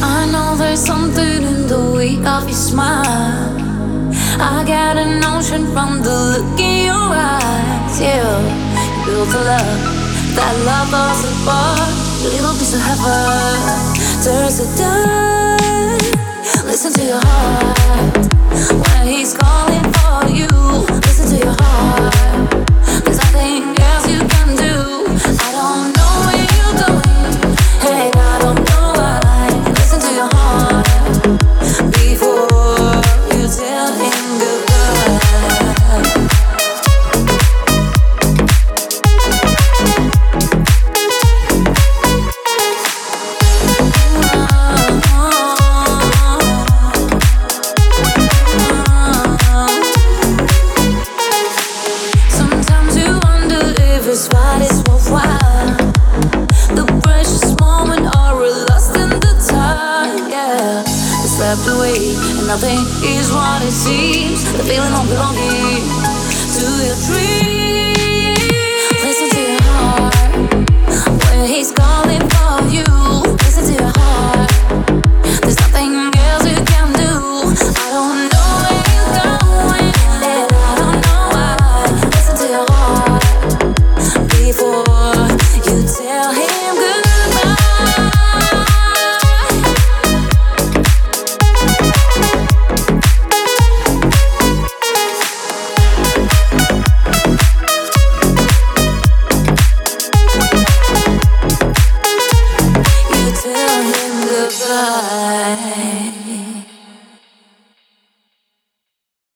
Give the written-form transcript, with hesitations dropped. I know there's something in the way of your smile. I got a notion from the look in your eyes. Yeah, you built a love, that love falls apart. Little piece of heaven turns to dust. Listen to your heart when he's calling for you. Listen to your heart, there's nothing else you can do. I don't know where you're going, hey, I don't know. Nothing is what it seems. The feeling of belonging to your dream.